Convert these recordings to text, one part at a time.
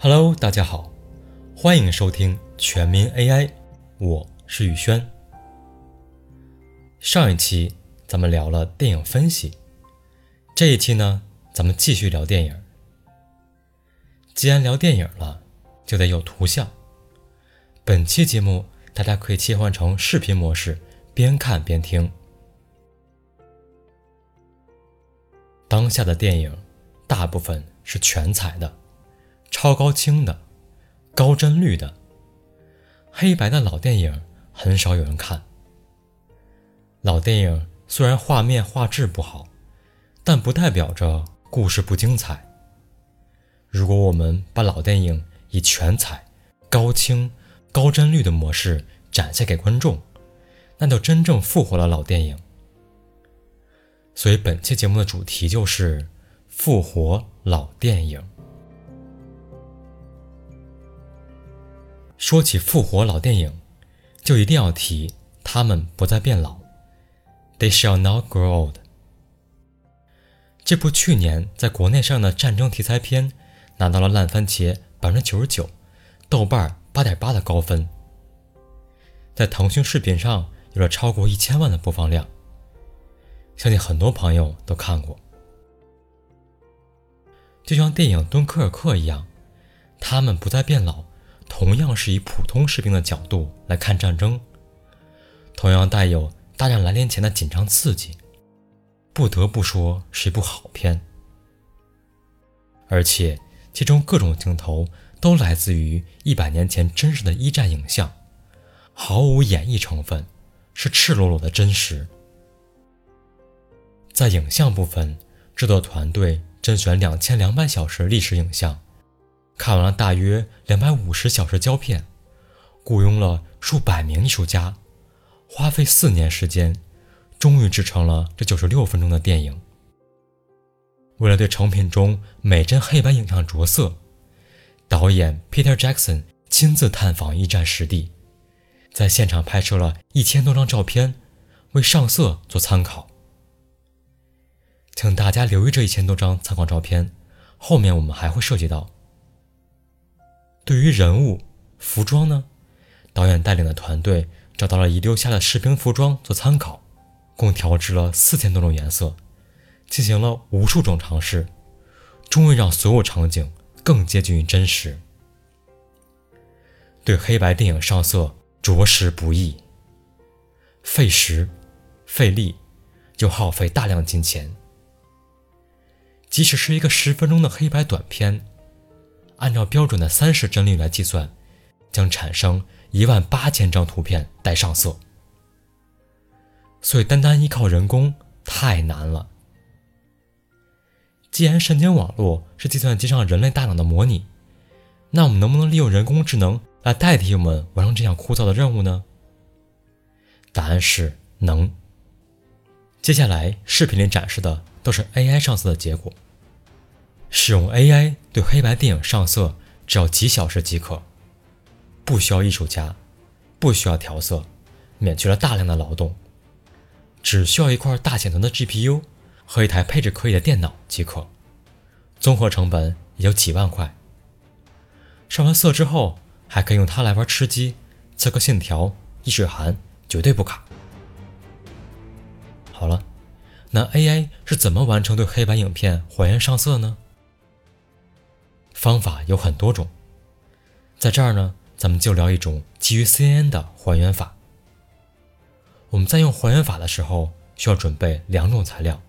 Hello， 大家好，欢迎收听全民 AI， 我是宇轩。上一期咱们聊了电影分析，这一期呢，咱们继续聊电影。既然聊电影了，就得有图像。本期节目大家可以切换成视频模式，边看边听。当下的电影大部分是全彩的，超高清的，高帧率的，黑白的老电影很少有人看。老电影虽然画面画质不好，但不代表着故事不精彩。如果我们把老电影以全彩、高清、高帧率的模式展现给观众，那就真正复活了老电影。所以本期节目的主题就是复活老电影。说起复活老电影，就一定要提他们不再变老。They shall not grow old。 这部去年在国内上的战争题材片拿到了烂番茄 99%， 豆瓣 8.8 的高分，在腾讯视频上有了超过1000万的播放量，相信很多朋友都看过。就像电影《敦刻尔克》一样，他们不再变老同样是以普通士兵的角度来看战争，同样带有大战来临前的紧张刺激，不得不说是一部好片。而且其中各种镜头都来自于100年前真实的一战影像，毫无演绎成分，是赤裸裸的真实。在影像部分，制作团队甄选2200小时历史影像，看完了大约250小时胶片，雇佣了数百名艺术家，花费4年时间，终于制成了这96分钟的电影。为了对成品中每帧黑白影像着色，导演 Peter Jackson 亲自探访一战实地，在现场拍摄了1000多张照片，为上色做参考。请大家留意这1000多张参考照片，后面我们还会涉及到。对于人物、服装呢，导演带领的团队找到了遗留下的士兵服装做参考，共调制了4000多种颜色，进行了无数种尝试，终于让所有场景更接近于真实。对黑白电影上色着实不易，费时、费力，又耗费大量金钱。即使是一个10分钟的黑白短片，按照标准的30帧率来计算，将产生18000张图片待上色。所以单单依靠人工太难了。既然神经网络是计算机上人类大脑的模拟，那我们能不能利用人工智能来代替我们完成这项枯燥的任务呢？答案是能。接下来视频里展示的都是 AI 上色的结果。使用 AI 对黑白电影上色只要几小时即可，不需要艺术家，不需要调色，免去了大量的劳动，只需要一块大显存的 GPU 和一台配置可以的电脑即可，综合成本也就几万块。上完色之后，还可以用它来玩吃鸡、刺客信条、逆水寒，绝对不卡。好了，那 AI 是怎么完成对黑白影片还原上色呢？方法有很多种，在这儿呢，咱们就聊一种基于 CNN 的还原法。我们在用还原法的时候，需要准备2种材料：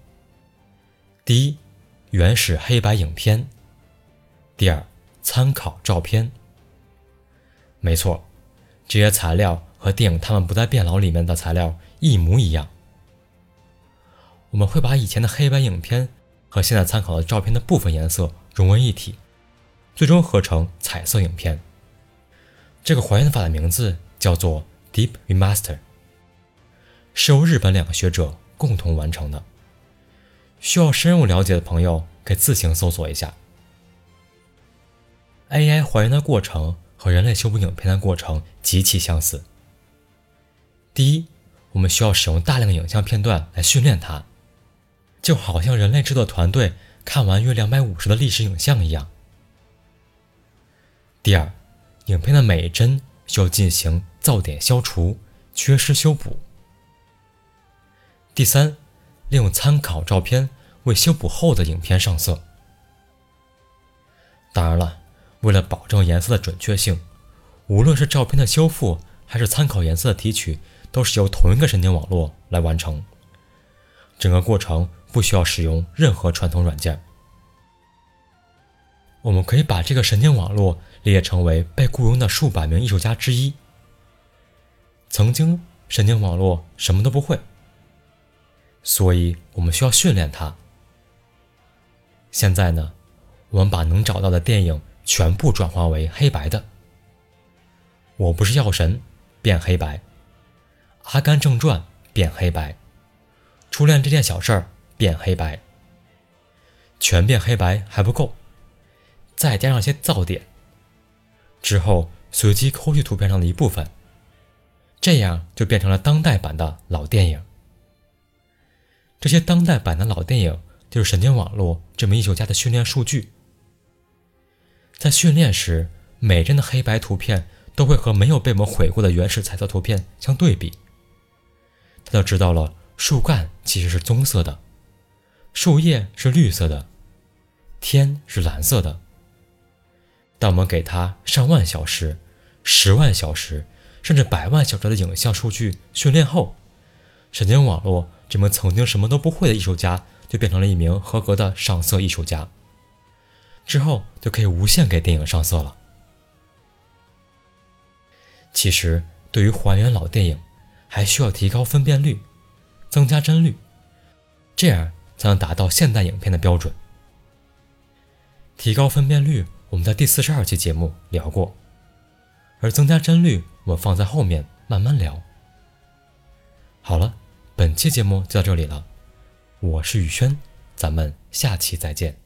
第一，原始黑白影片；第二，参考照片。没错，这些材料和电影《他们不再变老》里面的材料一模一样。我们会把以前的黑白影片和现在参考的照片的部分颜色融为一体，最终合成彩色影片。这个还原法的名字叫做 Deep Remaster， 是由日本2个学者共同完成的。需要深入了解的朋友可以自行搜索一下。AI 还原的过程和人类修补影片的过程极其相似。第一，我们需要使用大量影像片段来训练它，就好像人类制作团队看完约250的历史影像一样。第二，影片的每一帧需要进行噪点消除、缺失修补。第三，利用参考照片为修补后的影片上色。当然了，为了保证颜色的准确性，无论是照片的修复还是参考颜色的提取，都是由同一个神经网络来完成。整个过程不需要使用任何传统软件。我们可以把这个神经网络理解成为被雇佣的数百名艺术家之一。曾经，神经网络什么都不会，所以我们需要训练它。现在呢，我们把能找到的电影全部转化为黑白的。我不是药神变黑白，阿甘正传变黑白，初恋这件小事儿变黑白。全变黑白还不够，再加上些噪点，之后随机抠去图片上的一部分，这样就变成了当代版的老电影。这些当代版的老电影就是神经网络这名艺术家的训练数据。在训练时，每帧的黑白图片都会和没有被我们毁过的原始彩色图片相对比。他就知道了树干其实是棕色的，树叶是绿色的，天是蓝色的。当我们给他上万小时、10万小时甚至100万小时的影像数据训练后，神经网络这名曾经什么都不会的艺术家就变成了一名合格的上色艺术家，之后就可以无限给电影上色了。其实对于还原老电影，还需要提高分辨率，增加帧率，这样才能达到现代影片的标准。提高分辨率我们在第42期节目聊过，而增加帧率我们放在后面慢慢聊。好了，本期节目就到这里了，我是宇轩，咱们下期再见。